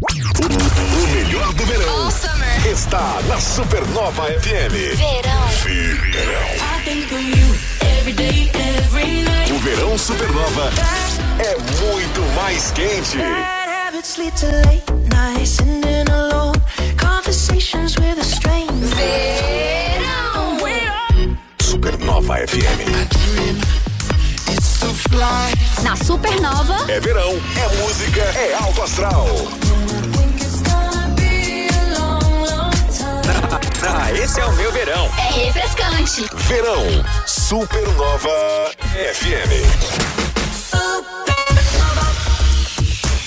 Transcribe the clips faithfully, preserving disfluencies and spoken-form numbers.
O melhor do verão All summer está na Supernova F M. Verão. Verão. O verão Supernova é muito mais quente. Verão. Supernova F M. Na Supernova é verão, é música, é alto astral. Ah, esse é o meu verão. É refrescante. Verão Supernova F M.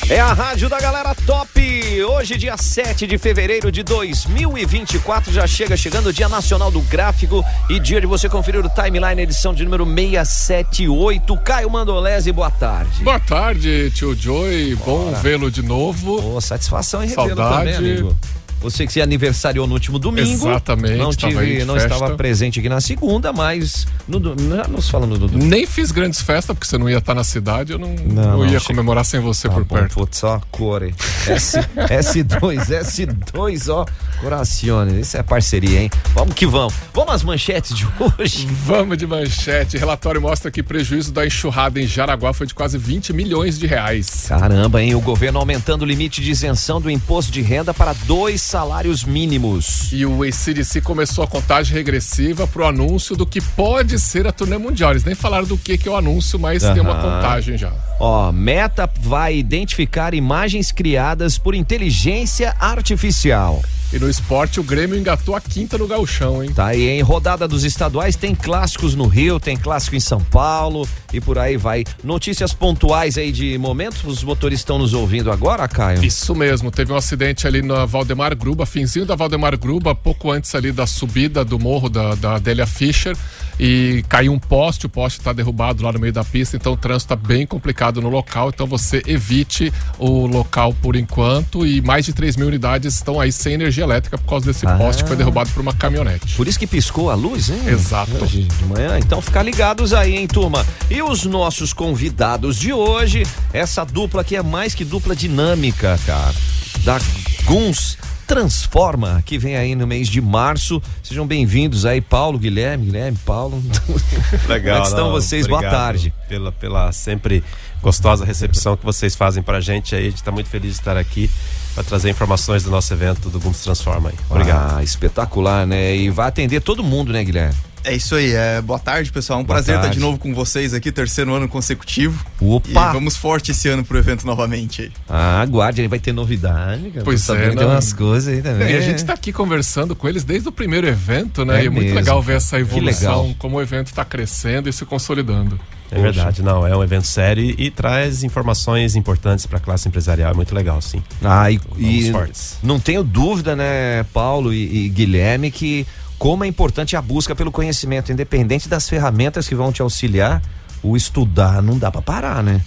É a rádio da galera top. Hoje, dia sete de fevereiro de dois mil e vinte e quatro, já chega chegando o Dia Nacional do Gráfico e dia de você conferir o Timeline, edição de número seiscentos e setenta e oito. Caio Mandolesi, boa tarde. Boa tarde, tio Joey. Bora. Bom vê-lo de novo. Oh, satisfação em revê-lo também, amigo. Você que se aniversariou no último domingo. Exatamente. Não, tive, não estava presente aqui na segunda, mas no, não nos falamos no domingo. Nem fiz grandes festas, porque você não ia estar na cidade, eu não, não, não ia não, comemorar sem você tá por bom, perto. Putz, ó, core. S, S dois, S dois, ó, coracione. Isso é parceria, hein? Vamos que vamos. Vamos às manchetes de hoje? Vamos de manchete. Relatório mostra que prejuízo da enxurrada em Jaraguá foi de quase vinte milhões de reais. Caramba, hein? O governo aumentando o limite de isenção do imposto de renda para dois salários mínimos. E o A C/D C começou a contagem regressiva pro anúncio do que pode ser a turnê mundial. Eles nem falaram do que que é o anúncio, mas uhum. tem uma contagem já. Ó, Meta vai identificar imagens criadas por inteligência artificial. E no esporte, o Grêmio engatou a quinta no Gauchão, hein? Tá aí, hein? Rodada dos estaduais, tem clássicos no Rio, tem clássico em São Paulo e por aí vai. Notícias pontuais aí de momentos, os motoristas estão nos ouvindo agora, Caio? Isso mesmo, teve um acidente ali na Valdemar Gruba, finzinho da Valdemar Gruba, pouco antes ali da subida do morro da, da Delia Fischer, e caiu um poste, o poste tá derrubado lá no meio da pista, então o trânsito tá bem complicado no local, então você evite o local por enquanto, e mais de três mil unidades estão aí sem energia elétrica por causa desse ah. poste que foi derrubado por uma caminhonete. Por isso que piscou a luz, hein? Exato. Hoje de manhã, então ficar ligados aí, hein, turma? E os nossos convidados de hoje, essa dupla aqui é mais que dupla dinâmica, cara, da G U M Z Transforma, que vem aí no mês de março. Sejam bem-vindos aí, Paulo, Guilherme, Guilherme, Paulo. Legal. Como estão vocês? Boa tarde. Pela, pela sempre gostosa recepção que vocês fazem pra gente aí, a gente tá muito feliz de estar aqui para trazer informações do nosso evento do G U M Z Transforma aí. Obrigado. Ah, espetacular, né? E vai atender todo mundo, né, Guilherme? É isso aí, é, boa tarde, pessoal, um boa prazer tarde. Estar de novo com vocês aqui, terceiro ano consecutivo. Opa! E vamos forte esse ano pro evento novamente aí. Ah, aguarde, aí vai ter novidade, cara. Pois é, tem umas coisas aí também. É, e a gente tá aqui conversando com eles desde o primeiro evento, né? É e é mesmo. Muito legal ver essa evolução, como o evento tá crescendo e se consolidando. É verdade, não, é um evento sério e, e traz informações importantes para a classe empresarial, é muito legal, sim. Ah, e, e não tenho dúvida, né, Paulo e, e Guilherme, que como é importante a busca pelo conhecimento, independente das ferramentas que vão te auxiliar, o estudar não dá para parar, né?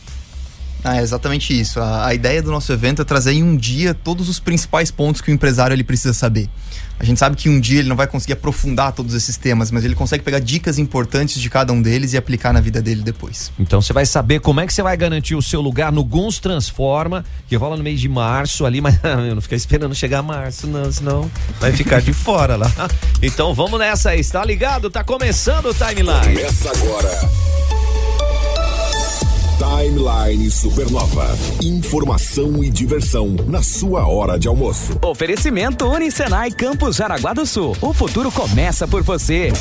Ah, é exatamente isso. A, a ideia do nosso evento é trazer em um dia todos os principais pontos que o empresário ele precisa saber. A gente sabe que um dia ele não vai conseguir aprofundar todos esses temas, mas ele consegue pegar dicas importantes de cada um deles e aplicar na vida dele depois. Então você vai saber como é que você vai garantir o seu lugar no G U M Z Transforma, que rola no mês de março ali, mas eu não ficar esperando chegar março, não, senão vai ficar de fora lá. Então vamos nessa aí, tá ligado? Tá começando o Timeline. Começa agora. Timeline Supernova. Informação e diversão na sua hora de almoço. Oferecimento Unicenai Campus Jaraguá do Sul. O futuro começa por você.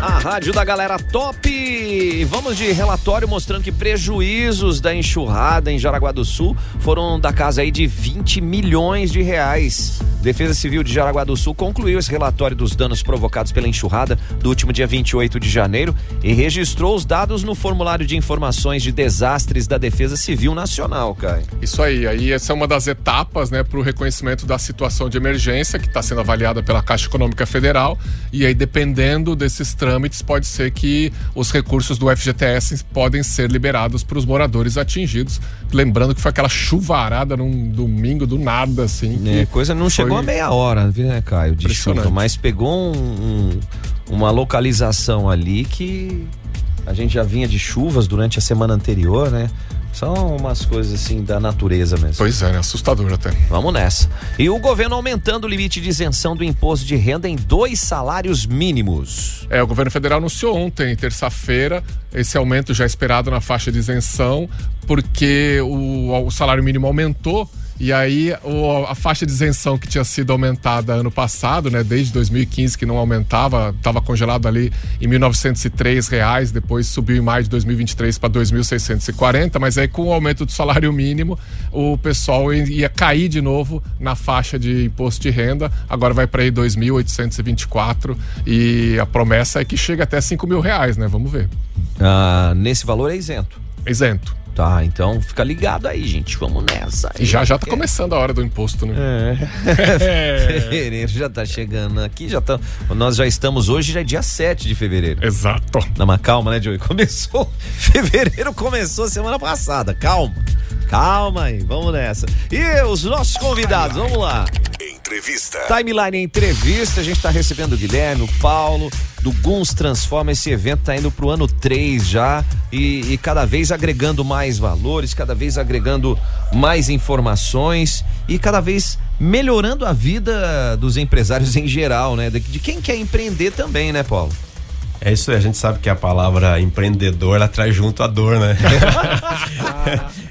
A rádio da galera top. Vamos de relatório mostrando que prejuízos da enxurrada em Jaraguá do Sul foram da casa aí de vinte milhões de reais. Defesa Civil de Jaraguá do Sul concluiu esse relatório dos danos provocados pela enxurrada do último dia vinte e oito de janeiro e registrou os dados no formulário de informações de desastres da Defesa Civil Nacional, Caio. Isso aí, aí essa é uma das etapas, né, para o reconhecimento da situação de emergência que está sendo avaliada pela Caixa Econômica Federal e aí dependendo desses trâmites pode ser que os recursos do F G T S podem ser liberados para os moradores atingidos. Lembrando que foi aquela chuvarada num domingo do nada, assim. É, que coisa não chegou. Uma meia hora, né, Caio, de chuva, mas pegou um, um, uma localização ali que a gente já vinha de chuvas durante a semana anterior, né? São umas coisas assim da natureza mesmo. Pois é, né? Assustador até. Vamos nessa. E o governo aumentando o limite de isenção do imposto de renda em dois salários mínimos. É, o governo federal anunciou ontem, terça-feira, esse aumento já esperado na faixa de isenção, porque o, o salário mínimo aumentou. E aí a faixa de isenção que tinha sido aumentada ano passado, né, desde dois mil e quinze que não aumentava, estava congelado ali em mil novecentos e três reais, depois subiu em maio de dois mil e vinte e três para dois mil seiscentos e quarenta, mas aí com o aumento do salário mínimo o pessoal ia cair de novo na faixa de imposto de renda, agora vai para aí dois mil oitocentos e vinte e quatro e a promessa é que chega até cinco mil reais, né, vamos ver. Ah, nesse valor é isento? Isento. Tá, então fica ligado aí, gente. Vamos nessa. E já já tá começando a hora do imposto, né? É. Fevereiro já tá chegando aqui, já tá... Nós já estamos hoje, já é dia sete de fevereiro. Exato. Dá uma calma, né, Joey? Começou... Fevereiro começou semana passada. Calma. Calma aí, vamos nessa. E os nossos convidados, vamos lá. Entrevista. Timeline Entrevista, a gente tá recebendo o Guilherme, o Paulo, do G U M Z Transforma. Esse evento tá indo pro ano três já e, e cada vez agregando mais valores, cada vez agregando mais informações e cada vez melhorando a vida dos empresários em geral, né? De, de quem quer empreender também, né, Paulo? É isso aí, a gente sabe que a palavra empreendedor, ela traz junto a dor, né?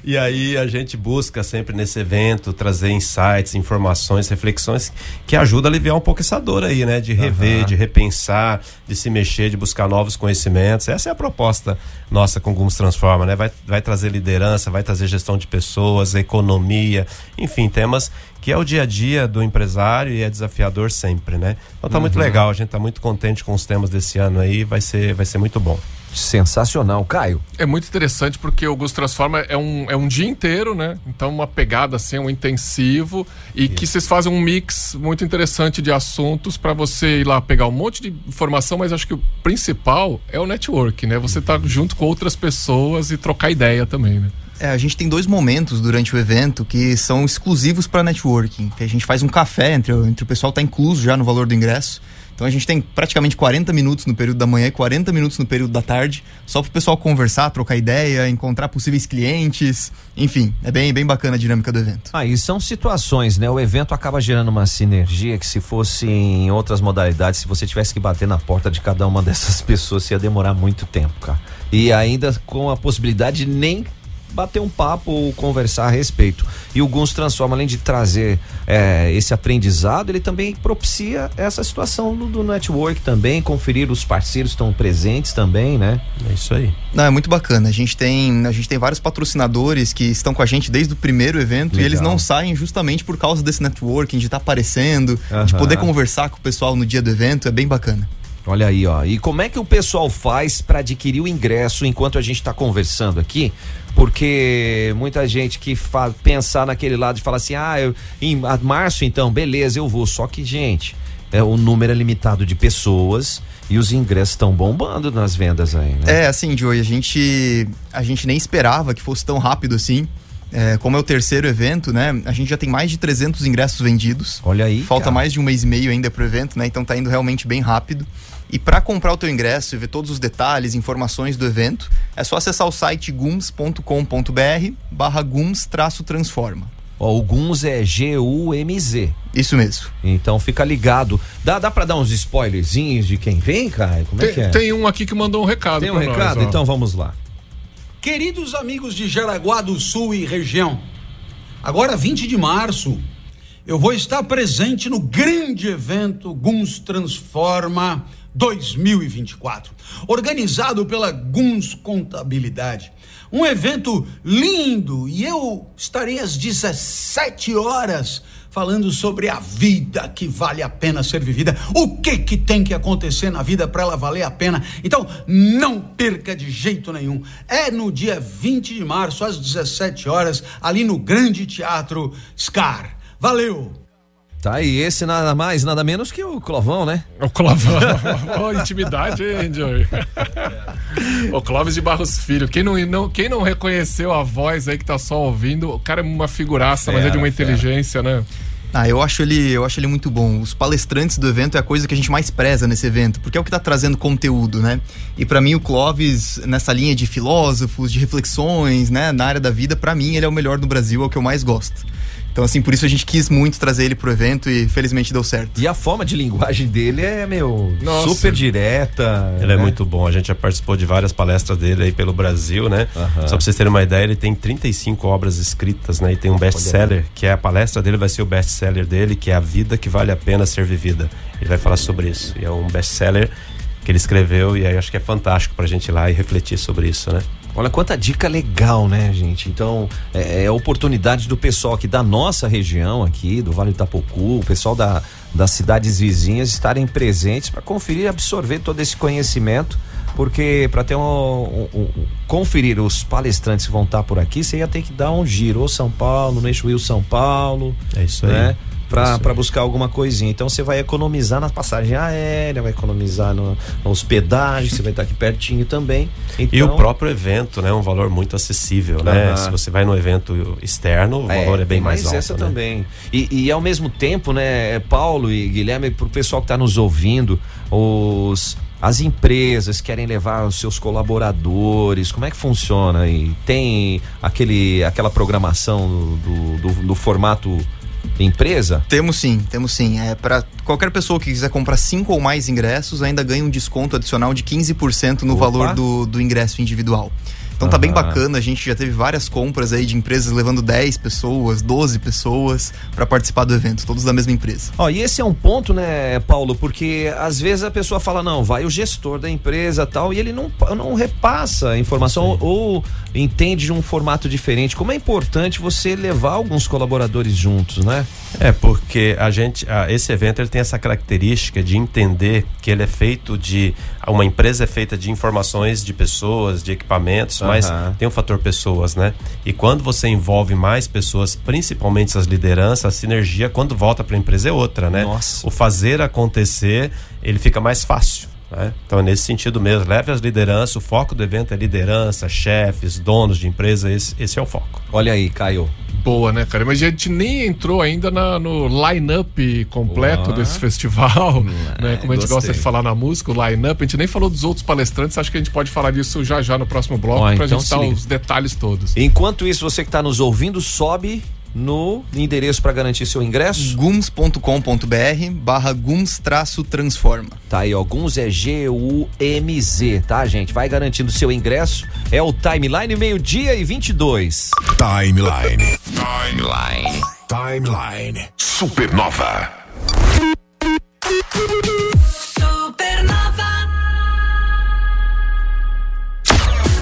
E aí a gente busca sempre nesse evento trazer insights, informações, reflexões que ajudam a aliviar um pouco essa dor aí, né? De rever, uhum. de repensar, de se mexer, de buscar novos conhecimentos. Essa é a proposta nossa com o G U M Z Transforma, né? Vai, vai trazer liderança, vai trazer gestão de pessoas, economia, enfim, temas que é o dia a dia do empresário e é desafiador sempre, né? Então tá uhum. muito legal, a gente tá muito contente com os temas desse ano aí, vai ser, vai ser muito bom. Sensacional, Caio. É muito interessante porque o G U M Z Transforma é um, é um dia inteiro, né? Então uma pegada assim, um intensivo e isso. Que vocês fazem um mix muito interessante de assuntos para você ir lá pegar um monte de informação, mas acho que o principal é o network, né? Você tá junto com outras pessoas e trocar ideia também, né? É, a gente tem dois momentos durante o evento que são exclusivos para networking. A gente faz um café entre, entre o pessoal, tá incluso já no valor do ingresso. Então a gente tem praticamente quarenta minutos no período da manhã e quarenta minutos no período da tarde, só para o pessoal conversar, trocar ideia, encontrar possíveis clientes, enfim, é bem, bem bacana a dinâmica do evento. Ah, e são situações, né? O evento acaba gerando uma sinergia que se fosse em outras modalidades, se você tivesse que bater na porta de cada uma dessas pessoas, você ia demorar muito tempo, cara. E ainda com a possibilidade de nem bater um papo ou conversar a respeito. E o G U M Z Transforma, além de trazer é, esse aprendizado, ele também propicia essa situação do, do network também, conferir os parceiros que estão presentes também, né? É isso aí. Não, é muito bacana. A gente tem, a gente tem vários patrocinadores que estão com a gente desde o primeiro evento. Legal. E eles não saem justamente por causa desse networking, de estar tá aparecendo, uhum. de poder conversar com o pessoal no dia do evento, é bem bacana. Olha aí, ó. E como é que o pessoal faz para adquirir o ingresso enquanto a gente está conversando aqui? Porque muita gente que fa- pensar naquele lado de falar assim, ah, eu, em março então, beleza, eu vou. Só que, gente, é, o número é limitado de pessoas e os ingressos estão bombando nas vendas aí, né? É, assim, Joey, a gente, a gente nem esperava que fosse tão rápido assim. É, como é o terceiro evento, né? A gente já tem mais de trezentos ingressos vendidos. Olha aí, falta cara. Mais de um mês e meio ainda pro evento, né? Então tá indo realmente bem rápido. E para comprar o teu ingresso e ver todos os detalhes, informações do evento, é só acessar o site gums ponto com ponto b r barra gums traço transforma. Ó, o G U M Z é G U M Z. Isso mesmo. Então fica ligado. Dá, dá pra dar uns spoilerzinhos de quem vem, Caio? Como é tem, que é? Tem um aqui que mandou um recado. Tem um pra recado? Nós, então vamos lá. Queridos amigos de Jaraguá do Sul e região, agora vinte de março, eu vou estar presente no grande evento G U M Z Transforma dois mil e vinte e quatro, organizado pela G U M Z Contabilidade. Um evento lindo e eu estarei às dezessete horas falando sobre a vida que vale a pena ser vivida. O que que tem que acontecer na vida para ela valer a pena? Então, não perca de jeito nenhum. É no dia vinte de março, às dezessete horas, ali no Grande Teatro Scar. Valeu! Tá aí, esse nada mais, nada menos que o Clovão, né? O Clovão. Oh, intimidade, hein, Joey? O Clóvis de Barros Filho. Quem não, não, quem não reconheceu a voz aí que tá só ouvindo, o cara é uma figuraça, fera, mas é de uma inteligência, fera. Né? Ah, eu acho ele, eu acho ele muito bom. Os palestrantes do evento é a coisa que a gente mais preza nesse evento, porque é o que está trazendo conteúdo, né? E para mim o Clóvis, nessa linha de filósofos, de reflexões, né, na área da vida, para mim ele é o melhor do Brasil, é o que eu mais gosto. Então, assim, por isso a gente quis muito trazer ele pro evento e felizmente deu certo. E a forma de linguagem dele é, meu, Nossa. super direta. Ele né? é muito bom. A gente já participou de várias palestras dele aí pelo Brasil, né? Uh-huh. Só pra vocês terem uma ideia, ele tem trinta e cinco obras escritas, né? E tem um best-seller, que é a palestra dele, vai ser o best-seller dele, que é A Vida que Vale a Pena Ser Vivida. Ele vai falar sobre isso. E é um best-seller que ele escreveu e aí acho que é fantástico pra gente ir lá e refletir sobre isso, né? Olha, quanta dica legal, né, gente? Então, é, é oportunidade do pessoal aqui da nossa região aqui, do Vale do Itapocu, o pessoal da, das cidades vizinhas estarem presentes para conferir e absorver todo esse conhecimento, porque para ter um, um, um, conferir os palestrantes que vão estar por aqui, você ia ter que dar um giro, ou São Paulo, no eixo Rio São Paulo. É isso aí. Né? Para buscar alguma coisinha, então você vai economizar na passagem aérea, vai economizar no, na hospedagem, você vai estar aqui pertinho também, então... E o próprio evento, né, um valor muito acessível, né? Uhum. Se você vai no evento externo, o é, valor é bem mais alto, essa, né? Também e, e ao mesmo tempo, né, Paulo e Guilherme, pro pessoal que tá nos ouvindo, os... As empresas querem levar os seus colaboradores, como é que funciona aí? Tem aquele, aquela programação do, do, do formato empresa? Temos sim, temos sim. É, para qualquer pessoa que quiser comprar cinco ou mais ingressos, ainda ganha um desconto adicional de quinze por cento no Opa. valor do, do ingresso individual. Então tá ah. bem bacana, a gente já teve várias compras aí de empresas levando dez pessoas, doze pessoas para participar do evento, todos da mesma empresa. Ó, e esse é um ponto, né, Paulo, porque às vezes a pessoa fala, não, vai o gestor da empresa tal, e ele não, não repassa a informação ou, ou entende de um formato diferente. Como é importante você levar alguns colaboradores juntos, né? É, porque a gente, a, esse evento ele tem essa característica de entender que ele é feito de, uma empresa é feita de informações de pessoas, de equipamentos, mas uhum. tem um fator pessoas, né? E quando você envolve mais pessoas, principalmente as lideranças, a sinergia, quando volta para a empresa é outra, né? Nossa. O fazer acontecer, ele fica mais fácil, né? Então é nesse sentido mesmo, leve as lideranças, o foco do evento é liderança, chefes, donos de empresa, esse, esse é o foco. Olha aí, Caio. Boa, né, cara? Mas a gente nem entrou ainda na, no line-up completo Uau. desse festival, Ué, né? Como a gente gostei. gosta de falar na música, o line-up. A gente nem falou dos outros palestrantes, acho que a gente pode falar disso já já no próximo bloco, Ó, pra então gente dar os detalhes todos. Enquanto isso, você que tá nos ouvindo, sobe no endereço para garantir seu ingresso. gums ponto com ponto b r barra gums traço transforma. Tá aí, ó, G U M Z é G U M Z, tá, gente? Vai garantindo seu ingresso. É o Timeline, meio-dia e vinte e dois. Timeline. Timeline. Timeline. Supernova. Supernova.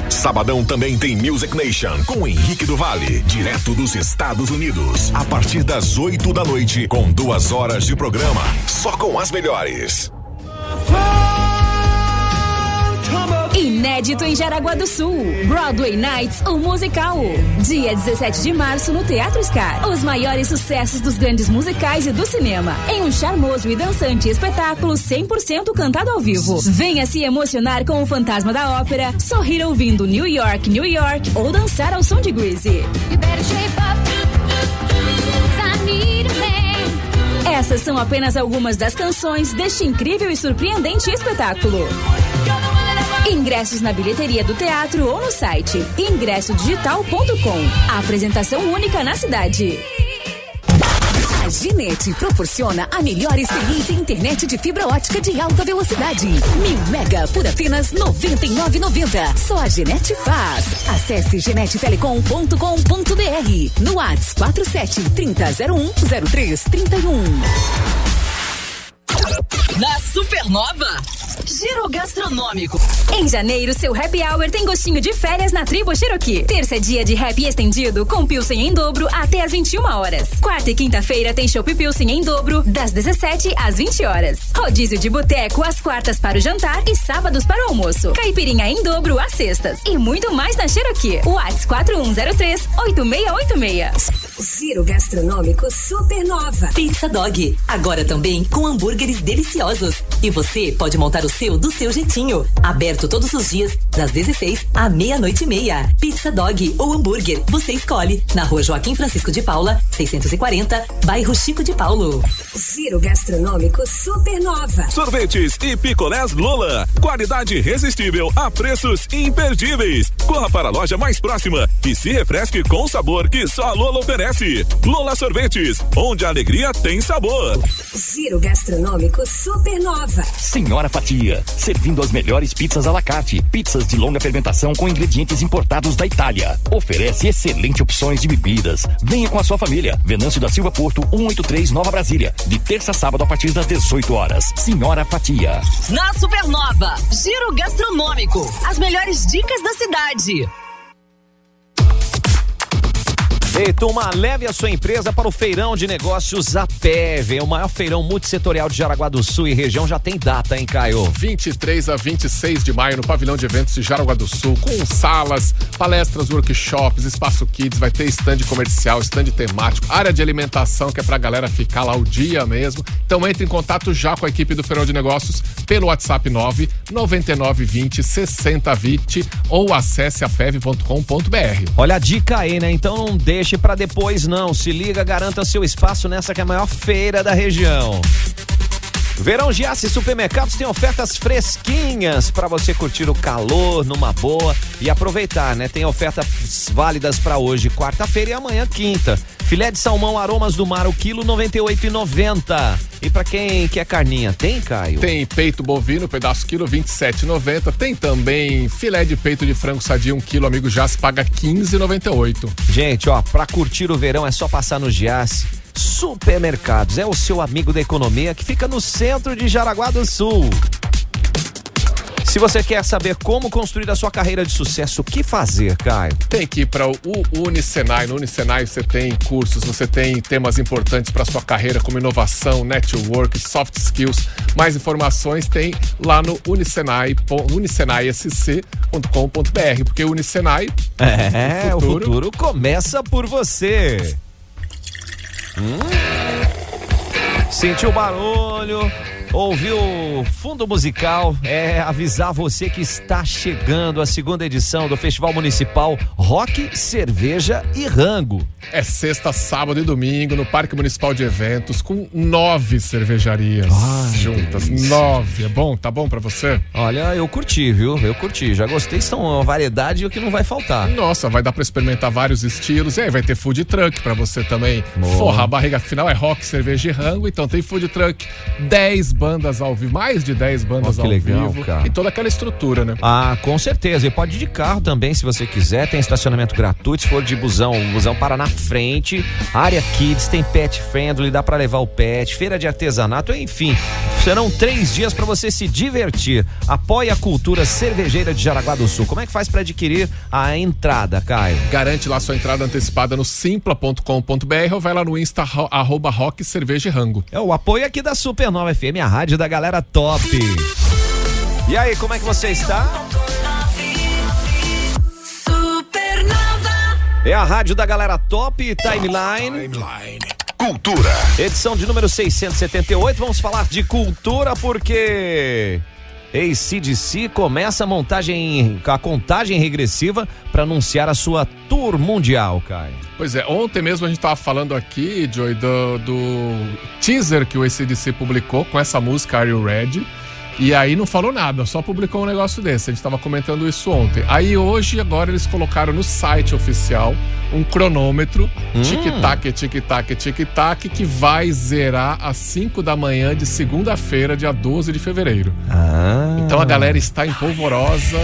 Sabadão também tem Music Nation com Henrique do Vale, direto dos Estados Unidos, a partir das oito da noite, com duas horas de programa, só com as melhores. Inédito em Jaraguá do Sul, Broadway Nights, o musical. Dia dezessete de março no Teatro Scar. Os maiores sucessos dos grandes musicais e do cinema, em um charmoso e dançante espetáculo cem por cento cantado ao vivo. Venha se emocionar com o fantasma da ópera, sorrir ouvindo New York, New York, ou dançar ao som de Greasy. Essas são apenas algumas das canções deste incrível e surpreendente espetáculo. Ingressos na bilheteria do teatro ou no site ingresso digital ponto com. Apresentação única na cidade. A Ginete proporciona a melhor experiência em internet de fibra ótica de alta velocidade. Mil mega por apenas noventa e nove reais e noventa centavos. Só a Ginete faz. Acesse ginete telecom ponto com ponto b r no WhatsApp quatro sete três zero um zero três três um. Na Supernova, giro gastronômico. Em janeiro, seu happy hour tem gostinho de férias na tribo Cherokee. Terça é dia de happy estendido com pilsen em dobro até às vinte e uma horas. Quarta e quinta-feira tem chopp pilsen em dobro das dezessete às vinte horas. Rodízio de boteco às quartas para o jantar e sábados para o almoço. Caipirinha em dobro às sextas e muito mais na Cherokee. Whats quatro um zero três oito seis oito seis. Giro gastronômico Supernova. Pizza Dog, agora também com hambúrgueres deliciosos. E você pode montar o seu do seu jeitinho. Aberto todos os dias, das dezesseis à meia-noite e meia. Pizza dog ou hambúrguer, você escolhe. Na rua Joaquim Francisco de Paula, seiscentos e quarenta, bairro Chico de Paulo. Giro Gastronômico Supernova. Sorvetes e picolés Lola. Qualidade irresistível a preços imperdíveis. Corra para a loja mais próxima e se refresque com o sabor que só a Lola oferece. Lola Sorvetes, onde a alegria tem sabor. Giro Gastronômico Supernova. Senhora Fatia, servindo as melhores pizzas à la carte. Pizzas de longa fermentação com ingredientes importados da Itália. Oferece excelentes opções de bebidas. Venha com a sua família. Venâncio da Silva Porto, cento e oitenta e três, Nova Brasília. De terça a sábado a partir das dezoito horas. Senhora Fatia. Na Supernova, Giro Gastronômico. As melhores dicas da cidade. Ei, turma, leve a sua empresa para o Feirão de Negócios a pé. Vem o maior feirão multissetorial de Jaraguá do Sul e região, já tem data, hein, Caio? vinte e três a vinte e seis de maio no pavilhão de eventos de Jaraguá do Sul, com salas, palestras, workshops, espaço kids, vai ter stand comercial, stand temático, área de alimentação, que é pra galera ficar lá o dia mesmo. Então entre em contato já com a equipe do Feirão de Negócios pelo WhatsApp nove nove nove dois zero seis zero dois zero ou acesse a p e v ponto com ponto b r. Olha a dica aí, né? Então não deixa Deixe pra depois não, se liga, garanta seu espaço nessa que é a maior feira da região. Verão Giassi Supermercados tem ofertas fresquinhas para você curtir o calor numa boa e aproveitar, né? Tem ofertas válidas para hoje, quarta-feira, e amanhã, quinta. Filé de salmão Aromas do Mar, o quilo noventa e oito reais e noventa centavos. E para quem quer carninha, tem, Caio? Tem peito bovino, pedaço quilo vinte e sete reais e noventa centavos. Tem também filé de peito de frango sadia, um quilo, amigo Giassi, paga quinze reais e noventa e oito centavos. Gente, ó, para curtir o verão é só passar no Giassi Supermercados, é o seu amigo da economia que fica no centro de Jaraguá do Sul. Se você quer saber como construir a sua carreira de sucesso, o que fazer, Caio? Tem que ir para o Unicenai. No Unicenai você tem cursos, você tem temas importantes para sua carreira, como inovação, network, soft skills. Mais informações tem lá no Unicenai, unicenai s c ponto com ponto b r, porque o Unicenai é, o futuro, o futuro começa por você. Hum? Sentiu barulho, ouviu fundo musical, é avisar você que está chegando a segunda edição do Festival Municipal Rock, Cerveja e Rango. É sexta, sábado e domingo no Parque Municipal de Eventos, com nove cervejarias. Ai, juntas, nove, é bom? Tá bom pra você? Olha, eu curti, viu? Eu curti, já gostei, são uma variedade e o que não vai faltar. Nossa, vai dar pra experimentar vários estilos, e aí vai ter food truck pra você também. Boa. Forrar a barriga, afinal é rock, cerveja e rango, então tem food truck, dez bandas ao vivo, mais de dez bandas, oh, ao legal, vivo, cara. E toda aquela estrutura, né? Ah, com certeza, e pode ir de carro também se você quiser, tem estacionamento gratuito, se for de busão, busão Paraná frente, área kids, tem pet friendly, dá pra levar o pet, feira de artesanato, enfim, serão três dias pra você se divertir. Apoie a cultura cervejeira de Jaraguá do Sul. Como é que faz pra adquirir a entrada, Caio? Garante lá sua entrada antecipada no simpla ponto com ponto b r ou vai lá no Insta, arroba rock, cerveja e rango. É o apoio aqui da Supernova F M, a rádio da galera top. E aí, como é que você está? É a rádio da galera top, Timeline. Timeline. Cultura. Edição de número seiscentos e setenta e oito. Vamos falar de cultura porque A C D C começa a montagem, a contagem regressiva para anunciar a sua tour mundial, Caio. Pois é, ontem mesmo a gente estava falando aqui, Joey, do, do teaser que o A C D C publicou com essa música Are You Ready? E aí não falou nada, só publicou um negócio desse. A gente tava comentando isso ontem. Aí hoje, agora eles colocaram no site oficial um cronômetro, hum. tic-tac, tic-tac, tic-tac, que vai zerar às cinco da manhã de segunda-feira, dia doze de fevereiro. Ah. Então a galera está em polvorosa.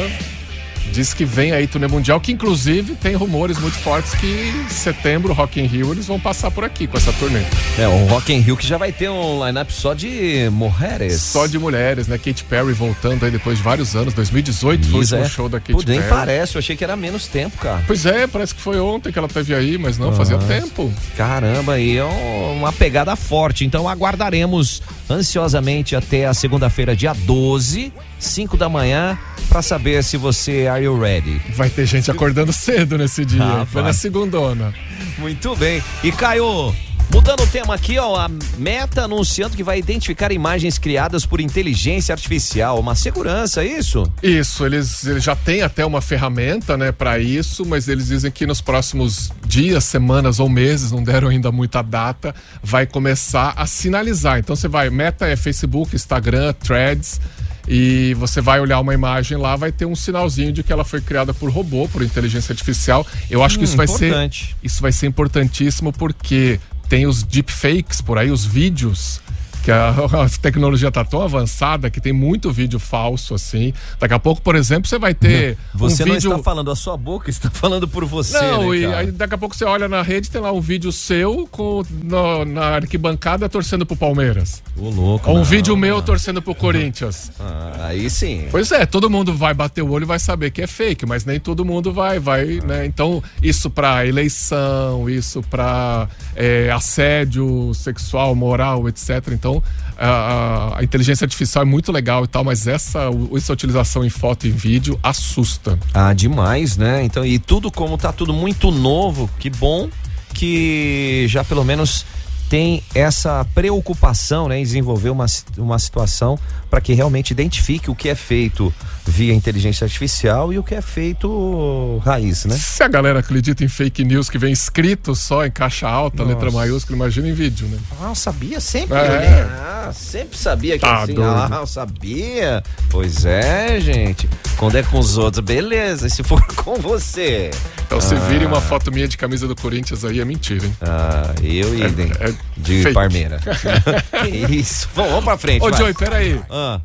Diz que vem aí turnê mundial, que inclusive tem rumores muito fortes que em setembro, Rock in Rio, eles vão passar por aqui com essa turnê. É, o Rock in Rio que já vai ter um line-up só de mulheres. Só de mulheres, né? Katy Perry voltando aí depois de vários anos, dois mil e dezoito foi o show da Katy Perry. Pô, nem parece, eu achei que era menos tempo, cara. Pois é, parece que foi ontem que ela esteve aí, mas não, ah, fazia tempo. Caramba, aí é uma pegada forte, então aguardaremos ansiosamente até a segunda-feira, dia doze, cinco da manhã, pra saber se você Are You Ready? Vai ter gente acordando cedo nesse dia, ah, foi vai. Na segundona. Muito bem, e Caio, Mudando o tema aqui, ó, a Meta anunciando que vai identificar imagens criadas por inteligência artificial. Uma segurança, isso? Isso, eles, eles já têm até uma ferramenta, né, para isso, mas eles dizem que nos próximos dias, semanas ou meses, não deram ainda muita data, vai começar a sinalizar. Então você vai, Meta é Facebook, Instagram, Threads, e você vai olhar uma imagem lá, vai ter um sinalzinho de que ela foi criada por robô, por inteligência artificial. Eu acho hum, que isso vai importante. ser, isso vai ser importantíssimo, porque tem os deepfakes por aí, os vídeos, que a, a tecnologia tá tão avançada que tem muito vídeo falso, assim. Daqui a pouco, por exemplo, você vai ter não, você um não vídeo... está falando, a sua boca está falando por você, não, né, e aí daqui a pouco você olha na rede, tem lá um vídeo seu com, no, na arquibancada torcendo pro Palmeiras. Ô, louco. Ou um não, vídeo não, meu não. torcendo pro Corinthians. Ah, aí sim. Pois é, todo mundo vai bater o olho e vai saber que é fake, mas nem todo mundo vai, vai, ah. né? Então, isso pra eleição, isso pra é, assédio sexual, moral, etcétera. Então, Então, a, a inteligência artificial é muito legal e tal, mas essa, essa utilização em foto e vídeo assusta. Ah, demais, né? Então, e tudo como tá tudo muito novo, que bom que já pelo menos tem essa preocupação, né, em desenvolver uma, uma situação para que realmente identifique o que é feito via inteligência artificial e o que é feito raiz, né? Se a galera acredita em fake news que vem escrito só em caixa alta, Nossa. letra maiúscula, imagina em vídeo, né? Ah, eu sabia sempre, é. né? Ah, sempre sabia que tá assim, doido. Ah, eu sabia. Pois é, gente. Quando é com os outros, beleza. E se for com você? Então, ah. se vire uma foto minha de camisa do Corinthians aí, é mentira, hein? Ah, eu e é, é de fake. Parmeira. Que isso. Bom, vamos pra frente. Ô, vai. Joey, peraí. Ah.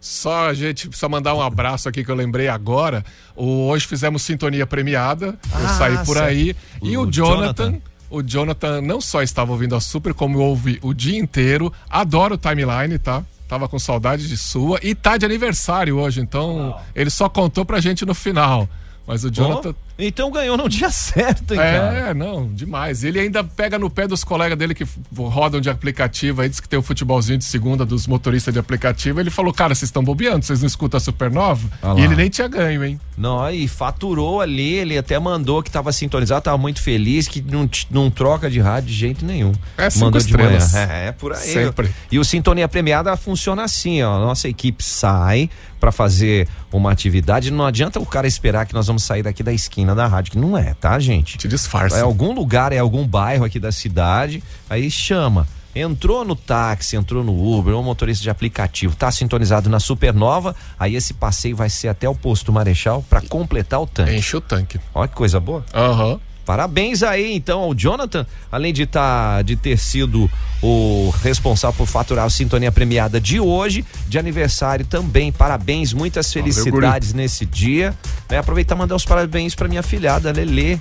Só a gente precisa mandar um abraço aqui que eu lembrei agora. O, hoje fizemos sintonia premiada. Ah, eu saí por sim. aí. E o, o Jonathan... Jonathan. O Jonathan não só estava ouvindo a Super, como ouve o dia inteiro. Adoro o timeline, tá? Tava com saudade de sua. E tá de aniversário hoje, então oh. ele só contou pra gente no final. Mas o Jonathan... Oh. Então ganhou no dia certo, hein, é, cara? É, não, demais. Ele ainda pega no pé dos colegas dele que rodam de aplicativo, aí diz que tem o futebolzinho de segunda dos motoristas de aplicativo. Ele falou, cara, vocês estão bobeando, vocês não escutam a Supernova? Ah, e ele nem tinha ganho, hein? Não, e faturou ali, ele até mandou que tava sintonizado, tava muito feliz, que não, não troca de rádio de jeito nenhum. É, cinco mandou estrelas. De manhã. É, é, por aí. Sempre. E o Sintonia Premiada funciona assim, ó, nossa equipe sai pra fazer uma atividade, não adianta o cara esperar que nós vamos sair daqui da esquina da rádio, que não é, tá, gente? Te disfarça. É algum lugar, é algum bairro aqui da cidade, aí chama. Entrou no táxi, entrou no Uber, ou motorista de aplicativo, tá sintonizado na Supernova, aí esse passeio vai ser até o posto Marechal pra completar o tanque. Enche o tanque. Olha que coisa boa. Aham. Uhum. Parabéns aí, então, ao Jonathan, além de, tá, de ter sido o responsável por faturar a Sintonia Premiada de hoje, de aniversário também. Parabéns, muitas felicidades Valeu, nesse dia. Né? Aproveitar e mandar os parabéns pra minha filhada, Lelê,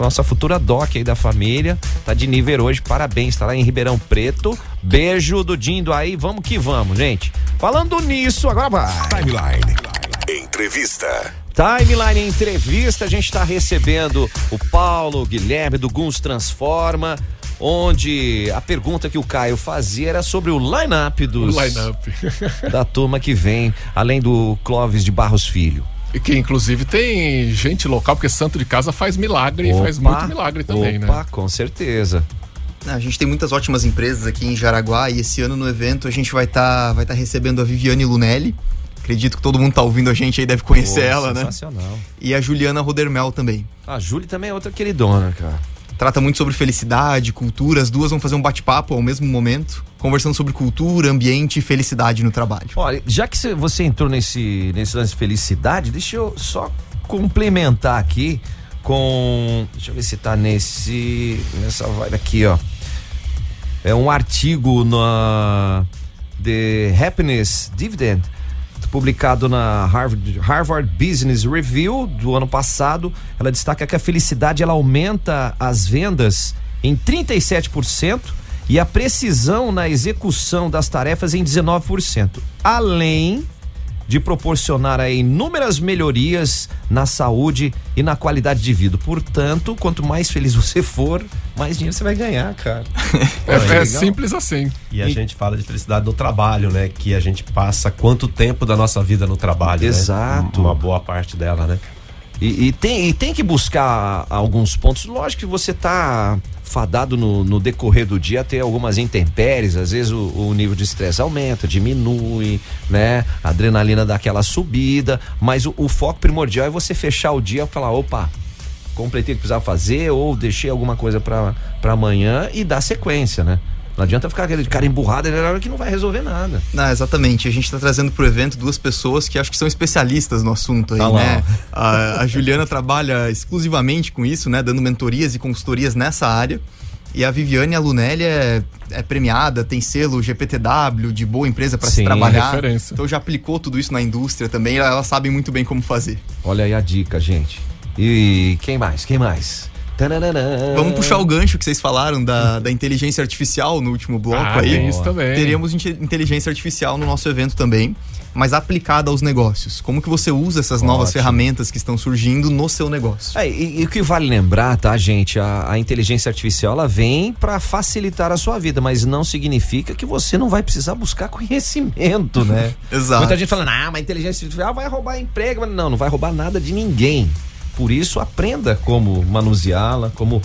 nossa futura doc aí da família. Tá de nível hoje, parabéns, tá lá em Ribeirão Preto. Beijo do Dindo aí, vamos que vamos, gente. Falando nisso, agora vai. Timeline. Entrevista. Timeline em entrevista, a gente está recebendo o Paulo, o Guilherme do G U M Z Transforma, onde a pergunta que o Caio fazia era sobre o line-up dos, line-up. da turma que vem, além do Clóvis de Barros Filho. E que inclusive tem gente local, porque santo de casa faz milagre opa, e faz muito milagre também, opa, né? Opa, com certeza. A gente tem muitas ótimas empresas aqui em Jaraguá e esse ano no evento a gente vai estar tá, vai tá recebendo a Viviane Lunelli. Acredito que todo mundo tá ouvindo a gente aí, deve conhecer Pô, ela, sensacional. né? Sensacional. E a Juliana Rodermel também. A Júlia também é outra queridona, cara. Trata muito sobre felicidade, cultura. As duas vão fazer um bate-papo ao mesmo momento, conversando sobre cultura, ambiente e felicidade no trabalho. Olha, já que você entrou nesse, nesse lance de felicidade, deixa eu só complementar aqui com... Deixa eu ver se tá nesse... Nessa vibe aqui, ó. É um artigo na The Happiness Dividend, publicado na Harvard, Harvard Business Review do ano passado. Ela destaca que a felicidade ela aumenta as vendas em trinta e sete por cento e a precisão na execução das tarefas em dezenove por cento, além de proporcionar aí inúmeras melhorias na saúde e na qualidade de vida. Portanto, quanto mais feliz você for, mais dinheiro você vai ganhar, cara. É, Pô, é, é simples assim. E a e... gente fala de felicidade no trabalho, né? Que a gente passa quanto tempo da nossa vida no trabalho, Exato. Né? Uma boa parte dela, né? E, e, tem, e tem que buscar alguns pontos. Lógico que você tá fadado no, no decorrer do dia ter algumas intempéries, às vezes o, o nível de estresse aumenta, diminui, né? A adrenalina dá aquela subida, mas o, o foco primordial é você fechar o dia e falar, opa, completei o que precisava fazer ou deixei alguma coisa pra, pra amanhã e dar sequência, né? Não adianta ficar aquele cara emburrado que não vai resolver nada. Ah, exatamente. A gente está trazendo para o evento duas pessoas que acho que são especialistas no assunto aí, ah, né? A, a Juliana trabalha exclusivamente com isso, né? Dando mentorias e consultorias nessa área. E a Viviane, a Lunelli, é, é premiada, tem selo G P T W de boa empresa para se trabalhar. Referência. Então já aplicou tudo isso na indústria também. Elas sabem muito bem como fazer. Olha aí a dica, gente. E quem mais? Quem mais? Tananana. Vamos puxar o gancho que vocês falaram da, da inteligência artificial no último bloco. ah, aí. Tem isso também. Teremos inteligência artificial no nosso evento também, mas aplicada aos negócios. Como que você usa essas Ótimo. novas ferramentas que estão surgindo no seu negócio? É, e, e o que vale lembrar, tá, gente? A, a inteligência artificial, ela vem para facilitar a sua vida, mas não significa que você não vai precisar buscar conhecimento, né? Exato. Muita gente falando, ah, mas a inteligência artificial vai roubar emprego. Não, não vai roubar nada de ninguém. Por isso, aprenda como manuseá-la, como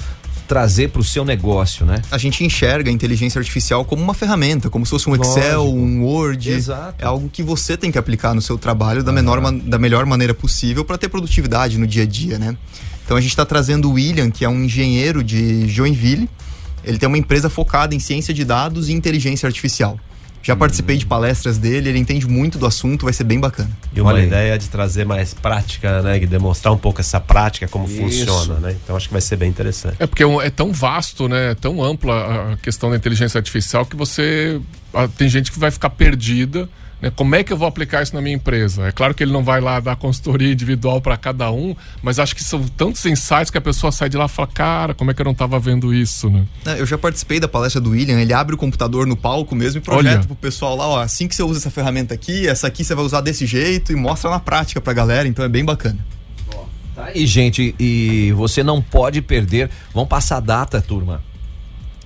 trazer para o seu negócio, né? A gente enxerga a inteligência artificial como uma ferramenta, como se fosse um Lógico. Excel, um Word. Exato. É algo que você tem que aplicar no seu trabalho da, menor, da melhor maneira possível para ter produtividade no dia a dia, né? Então, a gente está trazendo o William, que é um engenheiro de Joinville. Ele tem uma empresa focada em ciência de dados e inteligência artificial. Já participei de palestras dele, ele entende muito do assunto, vai ser bem bacana. E uma ideia de trazer mais prática, né? Demonstrar um pouco essa prática, como Isso. funciona, né? Então acho que vai ser bem interessante. É porque é tão vasto, né? É tão ampla a questão da inteligência artificial que você... Tem gente que vai ficar perdida, né? Como é que eu vou aplicar isso na minha empresa? É claro que ele não vai lá dar consultoria individual para cada um, mas acho que são tantos insights que a pessoa sai de lá e fala, cara, como é que eu não estava vendo isso, né? É, eu já participei da palestra do William, ele abre o computador no palco mesmo e projeta Olha. pro pessoal lá, ó, assim que você usa essa ferramenta aqui, essa aqui você vai usar desse jeito e mostra na prática pra galera, então é bem bacana. Ó, tá aí, gente, e você não pode perder, vão passar a data, turma.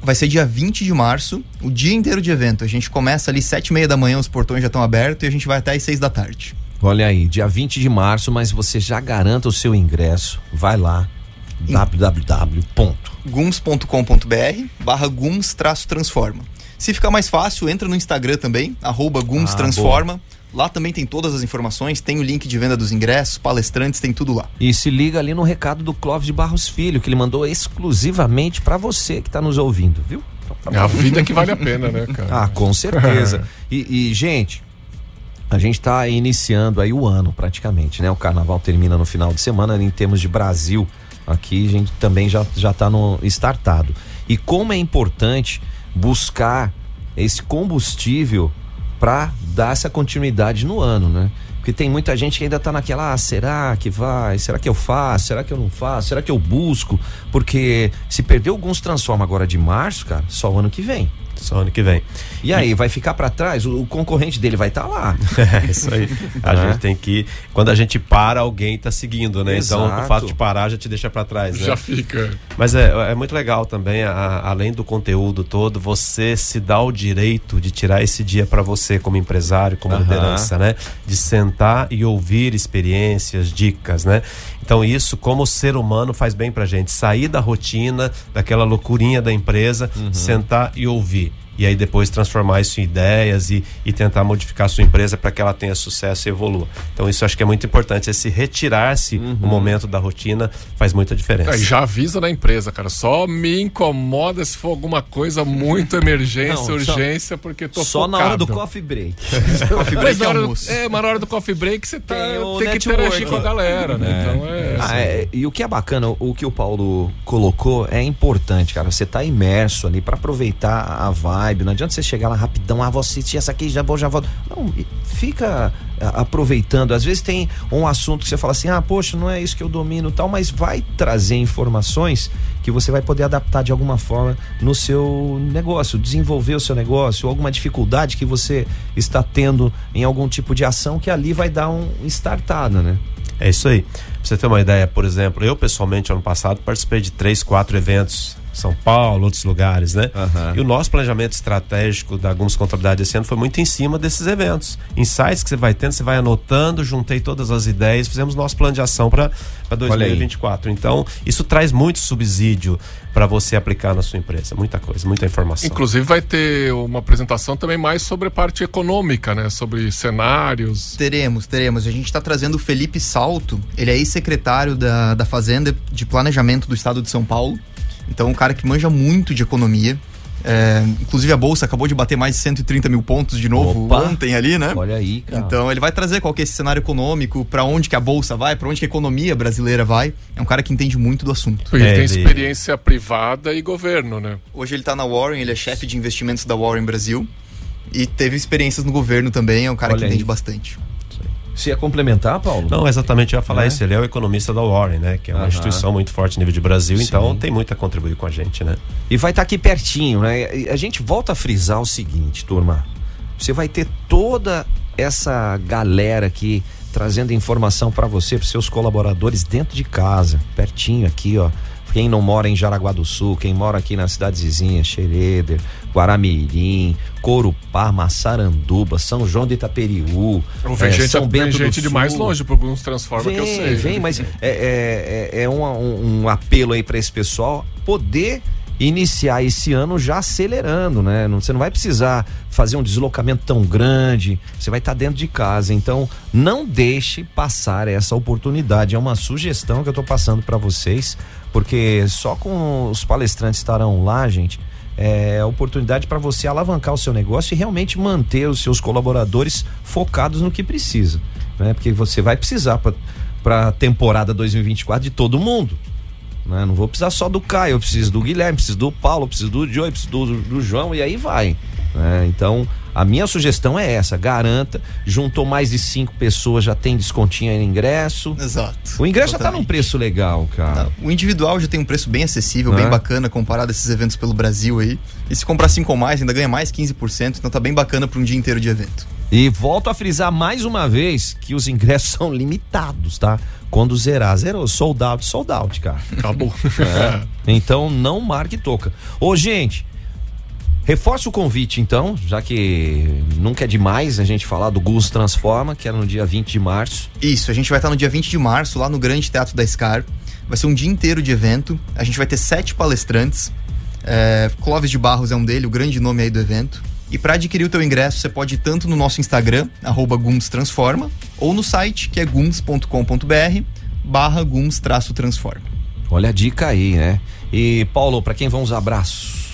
Vai ser dia vinte de março, o dia inteiro de evento. A gente começa ali sete e meia da manhã, os portões já estão abertos e a gente vai até às seis da tarde. Olha aí, dia vinte de março, mas você já garanta o seu ingresso. Vai lá, em... w w w ponto gums ponto com ponto b r barra gums traço transforma. Se ficar mais fácil, entra no Instagram também, arroba gums transforma. Ah, lá também tem todas as informações, tem o link de venda dos ingressos, palestrantes, tem tudo lá. E se liga ali no recado do Clóvis de Barros Filho, que ele mandou exclusivamente pra você que tá nos ouvindo, viu? É a vida que vale a pena, né, cara? Ah, com certeza. E, e, gente, a gente tá iniciando aí o ano praticamente, né? O carnaval termina no final de semana, em termos de Brasil, aqui a gente também já, já tá no startado. E como é importante buscar esse combustível para dar essa continuidade no ano, né? Porque tem muita gente que ainda tá naquela, ah, será que vai? Será que eu faço? Será que eu não faço? Será que eu busco? Porque se perder alguns transforma agora de março, cara, só o ano que vem. Só ano que vem. E aí, vai ficar para trás? O, o concorrente dele vai estar tá lá. É, isso aí. A gente tem que... Quando a gente para, alguém tá seguindo, né? Exato. Então, o fato de parar já te deixa para trás, né? Já fica. Mas é, é muito legal também, a, além do conteúdo todo, você se dá o direito de tirar esse dia para você como empresário, como uhum. liderança, né? De sentar e ouvir experiências, dicas, né? Então, isso, como ser humano, faz bem pra gente. Sair da rotina, daquela loucurinha da empresa, uhum. sentar e ouvir. E aí depois transformar isso em ideias e, e tentar modificar a sua empresa para que ela tenha sucesso e evolua. Então isso acho que é muito importante, esse retirar-se uhum. o momento da rotina faz muita diferença. É, já avisa na empresa, cara, só me incomoda se for alguma coisa muito emergência, Não, urgência, só, porque tô só focado. Só na hora do coffee break. Coffee break é almoço. É, mas na hora do coffee break você tá, tem, tem que interagir com a galera, né? É. Então é, ah, é, e o que é bacana, o que o Paulo colocou é importante, cara, você tá imerso ali para aproveitar a vibe. Não adianta você chegar lá rapidão, ah, você tinha essa aqui, já vou, já volto. Não, fica aproveitando. Às vezes tem um assunto que você fala assim, ah, poxa, não é isso que eu domino e tal, mas vai trazer informações que você vai poder adaptar de alguma forma no seu negócio, desenvolver o seu negócio, alguma dificuldade que você está tendo em algum tipo de ação que ali vai dar um startada, né? É isso aí. Pra você ter uma ideia, por exemplo, eu pessoalmente ano passado participei de três, quatro eventos São Paulo, outros lugares, né? Uhum. E o nosso planejamento estratégico da G U M Z Contabilidade esse ano foi muito em cima desses eventos. Insights que você vai tendo, você vai anotando, juntei todas as ideias, fizemos nosso plano de ação para dois mil e vinte e quatro. Então, isso traz muito subsídio para você aplicar na sua empresa. Muita coisa, muita informação. Inclusive, vai ter uma apresentação também mais sobre a parte econômica, né? Sobre cenários. Teremos, teremos. A gente está trazendo o Felipe Salto, ele é ex-secretário da, da Fazenda de Planejamento do Estado de São Paulo. Então, um cara que manja muito de economia. É, inclusive, a Bolsa acabou de bater mais de cento e trinta mil pontos de novo. Opa, ontem ali, né? Olha aí, cara. Então, ele vai trazer qual que é esse cenário econômico, pra onde que a Bolsa vai, pra onde que a economia brasileira vai. É um cara que entende muito do assunto. Ele é, tem experiência ele... privada e governo, né? Hoje ele tá na Warren, ele é chefe de investimentos da Warren Brasil. E teve experiências no governo também, é um cara olha que aí. Entende bastante. Você ia complementar, Paulo? Não, exatamente, eu ia falar é. isso. Ele é o economista da Warren, né? Que é uma uhum. instituição muito forte a nível de Brasil. Sim. Então tem muito a contribuir com a gente, né? E vai estar aqui pertinho, né? A gente volta a frisar o seguinte, turma. Você vai ter toda essa galera aqui trazendo informação para você, para seus colaboradores dentro de casa, pertinho aqui, ó. Quem não mora em Jaraguá do Sul, quem mora aqui nas cidades vizinhas, Xereder, Guaramirim, Corupá, Massaranduba, São João de Itaperiú, é, gente, São Bento do Sul. Tem gente de mais longe pro G U M Z Transforma, vem, que eu sei. Vem, mas é, é, é, é um, um, um apelo aí para esse pessoal poder iniciar esse ano já acelerando, né? Não, você não vai precisar fazer um deslocamento tão grande, você vai estar dentro de casa. Então, não deixe passar essa oportunidade. É uma sugestão que eu tô passando para vocês. Porque só com os palestrantes estarão lá, gente, é oportunidade para você alavancar o seu negócio e realmente manter os seus colaboradores focados no que precisa, né? Porque você vai precisar para a temporada dois mil e vinte e quatro de todo mundo, né? Não vou precisar só do Caio, eu preciso do Guilherme, preciso do Paulo, preciso do Joe, preciso do, do João, e aí vai, né? Então, a minha sugestão é essa, garanta, juntou mais de cinco pessoas, já tem descontinho aí no ingresso. Exato. O ingresso totalmente. Já tá num preço legal, cara. Não, o individual já tem um preço bem acessível, não bem é? Bacana, comparado a esses eventos pelo Brasil aí. E se comprar cinco ou mais, ainda ganha mais quinze por cento, então tá bem bacana para um dia inteiro de evento. E volto a frisar mais uma vez que os ingressos são limitados, tá? Quando zerar, zerou, sold out, sold out, cara. Acabou. É. Então não marque toca. Ô, gente, reforço o convite, então, já que nunca é demais a gente falar do G U M Z Transforma, que era no dia vinte de março. Isso, a gente vai estar no dia vinte de março, lá no Grande Teatro da Scar. Vai ser um dia inteiro de evento. A gente vai ter sete palestrantes. É, Clóvis de Barros é um dele, o grande nome aí do evento. E para adquirir o teu ingresso, você pode ir tanto no nosso Instagram, arroba G U M Z Transforma, ou no site, que é gums ponto com ponto b r, barra G U M Z traço Transforma. Olha a dica aí, né? E, Paulo, para quem vão os abraços?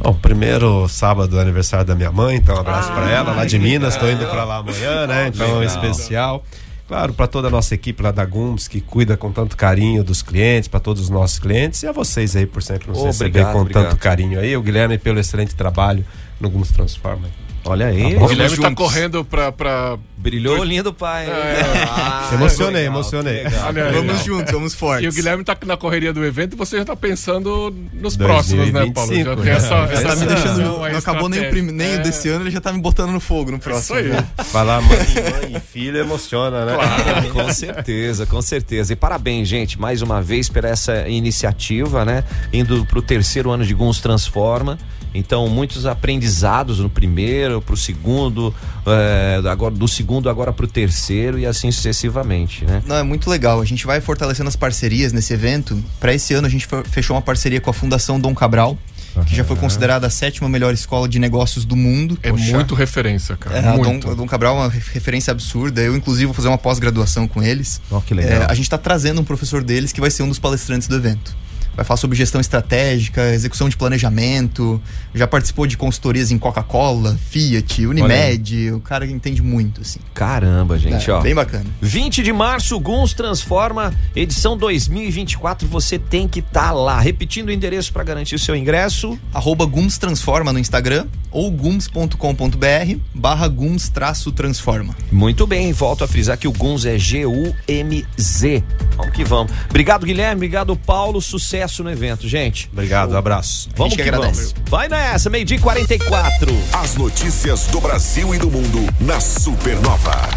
Bom, primeiro sábado é aniversário da minha mãe, então um abraço ah, para ela, lá de Minas, estou indo para lá amanhã, né? Então é um especial. Claro, para toda a nossa equipe lá da G U M Z, que cuida com tanto carinho dos clientes, para todos os nossos clientes, e a vocês aí por sempre nos receber com obrigado. Tanto carinho aí. O Guilherme pelo excelente trabalho no G U M Z Transforma. Olha aí. Tá, o Guilherme tá correndo pra... pra... Brilhou o lindo pai. É. Ah, emocionei, legal, emocionei. Legal, legal. Vamos juntos, vamos fortes. E o Guilherme tá na correria do evento e você já tá pensando nos próximos, né, Paulo? Já tem essa, é. essa, essa me deixando, não, não acabou nem o, prim, nem é. o desse ano, ele já tá me botando no fogo no próximo. É isso aí. Falar mãe, mãe e filho emociona, né? Claro. Com certeza, com certeza. E parabéns, gente, mais uma vez por essa iniciativa, né? Indo pro terceiro ano de G U M Z Transforma. Então, muitos aprendizados no primeiro, pro segundo, é, agora, do segundo agora pro terceiro e assim sucessivamente, né? Não, é muito legal. A gente vai fortalecendo as parcerias nesse evento. Para esse ano, a gente fechou uma parceria com a Fundação Dom Cabral, uhum. que já foi considerada a sétima melhor escola de negócios do mundo. É Poxa. muito referência, cara. É, muito. A Dom Cabral é uma referência absurda. Eu, inclusive, vou fazer uma pós-graduação com eles. Oh, que legal. É, a gente tá trazendo um professor deles que vai ser um dos palestrantes do evento. Vai falar sobre gestão estratégica, execução de planejamento, já participou de consultorias em Coca-Cola, Fiat, Unimed, o cara entende muito, assim. Caramba, gente, é, ó. Bem bacana. vinte de março, G U M Z Transforma, edição dois mil e vinte e quatro, você tem que estar tá lá. Repetindo o endereço para garantir o seu ingresso. Arroba G U M Z Transforma no Instagram ou gums ponto com ponto b r barra G U M Z traço Transforma. Muito bem, volto a frisar que o G U M Z é G U M Z. Vamos que vamos. Obrigado, Guilherme, obrigado, Paulo, sucesso no evento, gente. Obrigado, um abraço. Vamos que agradece. Vamos. Vai nessa, meio-dia e quarenta e quatro. As notícias do Brasil e do mundo na Supernova.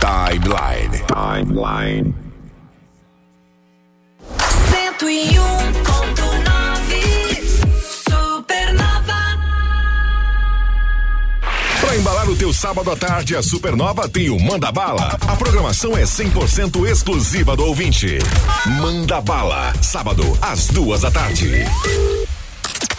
Timeline. Timeline. cento e um ponto nove sábado à tarde, a Supernova tem o Manda Bala. A programação é cem por cento exclusiva do ouvinte. Manda Bala, sábado, às duas da tarde.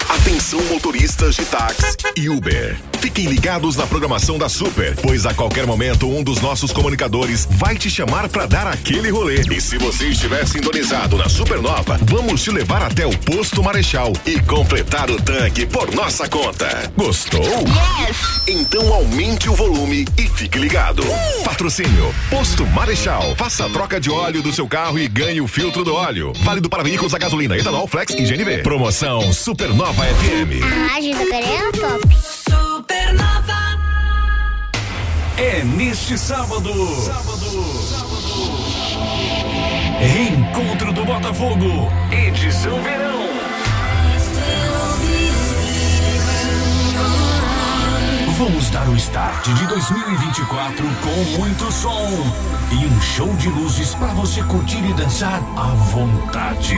Atenção motoristas de táxi e Uber. Fiquem ligados na programação da Super, pois a qualquer momento um dos nossos comunicadores vai te chamar para dar aquele rolê. E se você estiver sintonizado na Supernova, vamos te levar até o posto Marechal e completar o tanque por nossa conta. Gostou? Yes! Então aumente o volume e fique ligado. Uh! Patrocínio Posto Marechal. Faça a troca de óleo do seu carro e ganhe o filtro do óleo. Válido para veículos a gasolina, etanol, flex e G N V. Promoção Supernova F M. A rádio Supernova Top. Supernova. É neste sábado. Sábado. Sábado. Reencontro do Botafogo. Edição Verão. Vamos dar o start de dois mil e vinte e quatro com muito som e um show de luzes para você curtir e dançar à vontade.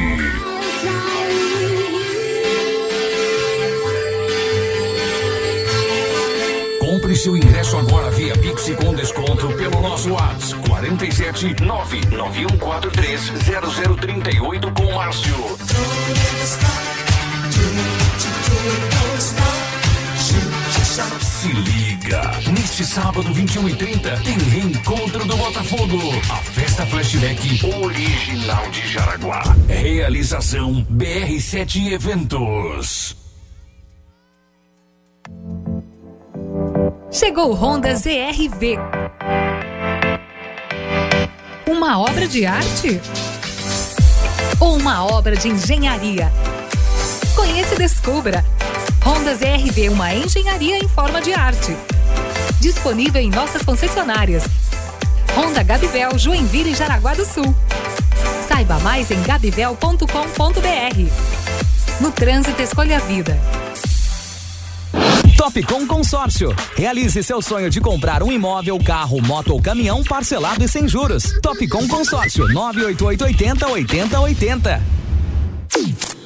Compre seu ingresso agora via Pix com desconto pelo nosso WhatsApp quarenta e sete, nove nove um quatro três, zero zero três oito com Márcio. Se liga, neste sábado vinte e um e trinta tem Reencontro do Botafogo, a festa flashback original de Jaraguá. Realização B R sete Eventos. Chegou Honda Z R V. Uma obra de arte? Ou uma obra de engenharia? Conheça e descubra. Honda Z R V, uma engenharia em forma de arte. Disponível em nossas concessionárias. Honda Gabivel, Joinville e Jaraguá do Sul. Saiba mais em gabivel ponto com ponto b r. No trânsito, escolha a vida. Top Com Consórcio. Realize seu sonho de comprar um imóvel, carro, moto ou caminhão parcelado e sem juros. Top Com Consórcio, nove oito oito oito zero oito zero oito zero.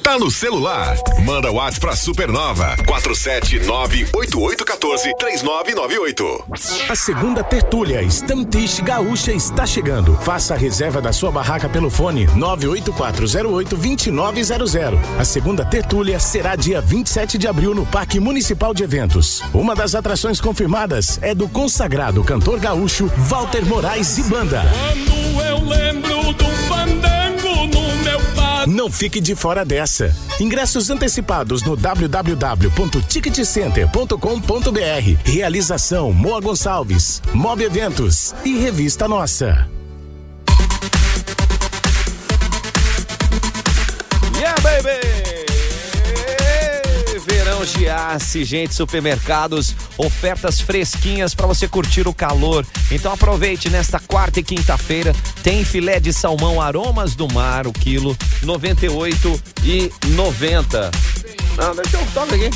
Tá no celular? Manda o WhatsApp pra Supernova, quatro sete nove oito oito um quatro, três nove nove oito. A segunda tertúlia Stamptish Gaúcha está chegando. Faça a reserva da sua barraca pelo fone nove oito quatro zero oito, dois nove zero zero. A segunda tertúlia será dia vinte e sete de abril no Parque Municipal de Eventos. Uma das atrações confirmadas é do consagrado cantor gaúcho Walter Moraes e Banda. Quando eu lembro do fandango no meu pai. Não fique de fora dessa. Ingressos antecipados no w w w ponto ticket center ponto com ponto b r. Realização Moa Gonçalves, Mob Eventos e Revista Nossa. Yeah, baby! Verão Giassi, gente, supermercados, ofertas fresquinhas para você curtir o calor. Então aproveite nesta quarta e quinta-feira. Tem filé de salmão Aromas do Mar, o quilo noventa e oito e noventa. Não, deixa eu tocar aqui.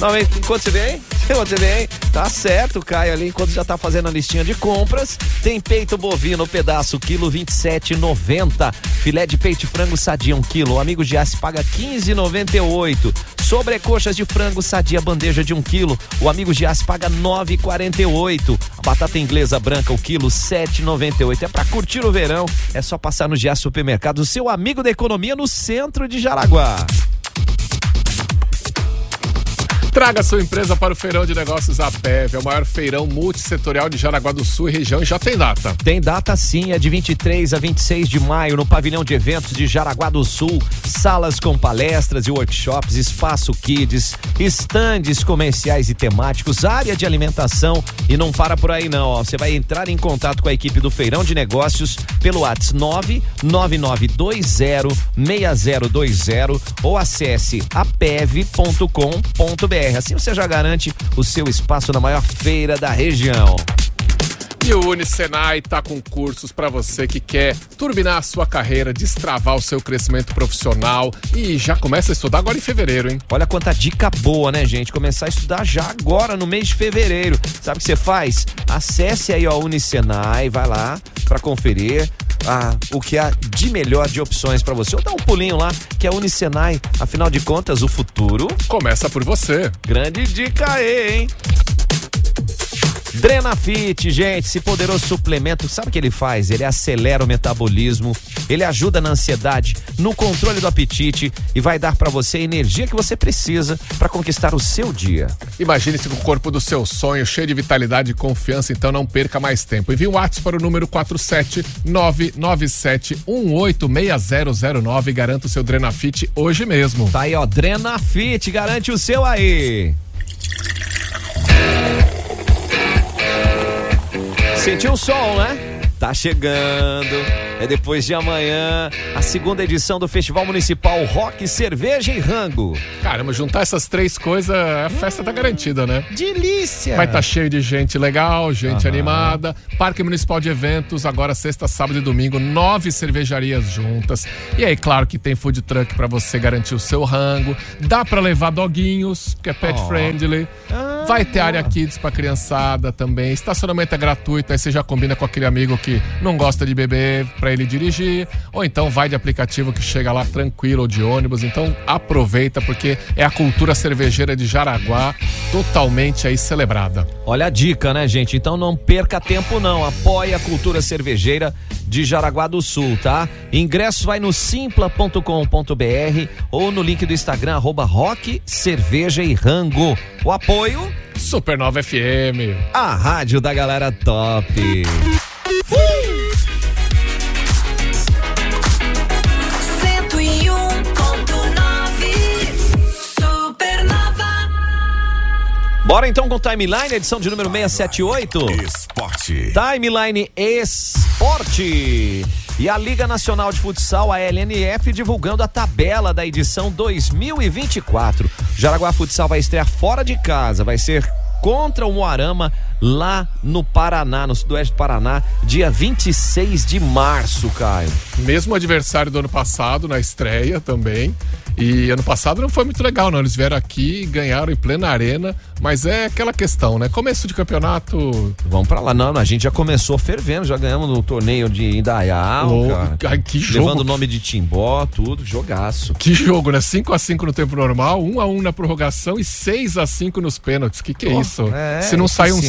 Não, enquanto você vem aí, enquanto você vem aí, tá certo, Caio ali, enquanto já tá fazendo a listinha de compras. Tem peito bovino, pedaço, quilo vinte e sete e noventa. Filé de peito de frango sadia, um quilo. O amigo Giassi paga quinze e noventa e oito. Sobrecoxas de frango sadia, bandeja de um quilo. O amigo Giassi paga nove e quarenta e oito. A batata inglesa branca, o quilo sete e noventa e oito. É pra curtir o verão. É só passar no Giassi Supermercado, seu amigo da economia no centro de Jaraguá. Traga sua empresa para o Feirão de Negócios A P E V, é o maior feirão multissetorial de Jaraguá do Sul e região, e já tem data. Tem data sim, é de vinte e três a vinte e seis de maio no pavilhão de eventos de Jaraguá do Sul, salas com palestras e workshops, espaço kids, estandes comerciais e temáticos, área de alimentação e não para por aí não, ó. Você vai entrar em contato com a equipe do Feirão de Negócios pelo WhatsApp nove nove nove dois zero seis zero dois zero ou acesse a p e v ponto com ponto b r. Assim você já garante o seu espaço na maior feira da região. E o Unicenai está com cursos para você que quer turbinar a sua carreira, destravar o seu crescimento profissional e já começa a estudar agora em fevereiro, hein? Olha quanta dica boa, né, gente? Começar a estudar já agora no mês de fevereiro. Sabe o que você faz? Acesse aí, ó, o Unicenai, vai lá para conferir ah, o que há de melhor de opções para você. Ou dá um pulinho lá, que é o Unicenai. Afinal de contas, o futuro começa por você. Grande dica aí, hein? Drenafit, gente, esse poderoso suplemento, sabe o que ele faz? Ele acelera o metabolismo, ele ajuda na ansiedade, no controle do apetite e vai dar pra você a energia que você precisa pra conquistar o seu dia. Imagine-se com o corpo do seu sonho, cheio de vitalidade e confiança, então não perca mais tempo. Envie o WhatsApp para o número quatro sete nove nove sete um oito seis zero zero nove e garanta o seu Drenafit hoje mesmo. Tá aí, ó, Drenafit, garante o seu aí. Sentiu o som, né? Tá chegando, é depois de amanhã, a segunda edição do Festival Municipal Rock, Cerveja e Rango. Caramba, juntar essas três coisas, a festa hum, tá garantida, né? Delícia! Vai tá cheio de gente legal, gente ah, animada. Parque Municipal de Eventos, agora sexta, sábado e domingo, nove cervejarias juntas. E aí, claro que tem food truck pra você garantir o seu rango. Dá pra levar doguinhos, que é pet oh. friendly. Ah. Vai ter área kids pra criançada também. Estacionamento é gratuito, aí você já combina com aquele amigo que não gosta de beber pra ele dirigir. Ou então vai de aplicativo que chega lá tranquilo, ou de ônibus. Então aproveita, porque é a cultura cervejeira de Jaraguá totalmente aí celebrada. Olha a dica, né, gente? Então não perca tempo não. Apoie a cultura cervejeira de Jaraguá do Sul, tá? Ingresso vai no simpla ponto com ponto br ou no link do Instagram, arroba rock, cerveja e rango. O apoio... Supernova F M, a rádio da galera top. Bora então com o Timeline, edição de número seiscentos e setenta e oito. Esporte. Timeline Esporte. E a Liga Nacional de Futsal, a L N F, divulgando a tabela da edição dois mil e vinte e quatro. Jaraguá Futsal vai estrear fora de casa, vai ser contra o Moarama, lá no Paraná, no sudoeste do Paraná, dia vinte e seis de março, Caio. Mesmo adversário do ano passado, na estreia também. E ano passado não foi muito legal, não. Eles vieram aqui, ganharam em plena arena, mas é aquela questão, né? Começo de campeonato... Vamos pra lá. Não, a gente já começou fervendo, já ganhamos no torneio de Indaial, oh, cara. Que jogo. Levando o nome de Timbó, tudo, jogaço. Que jogo, né? cinco a cinco no tempo normal, um a um na prorrogação e seis a cinco nos pênaltis. Que que é oh, isso? É, se não sai uns,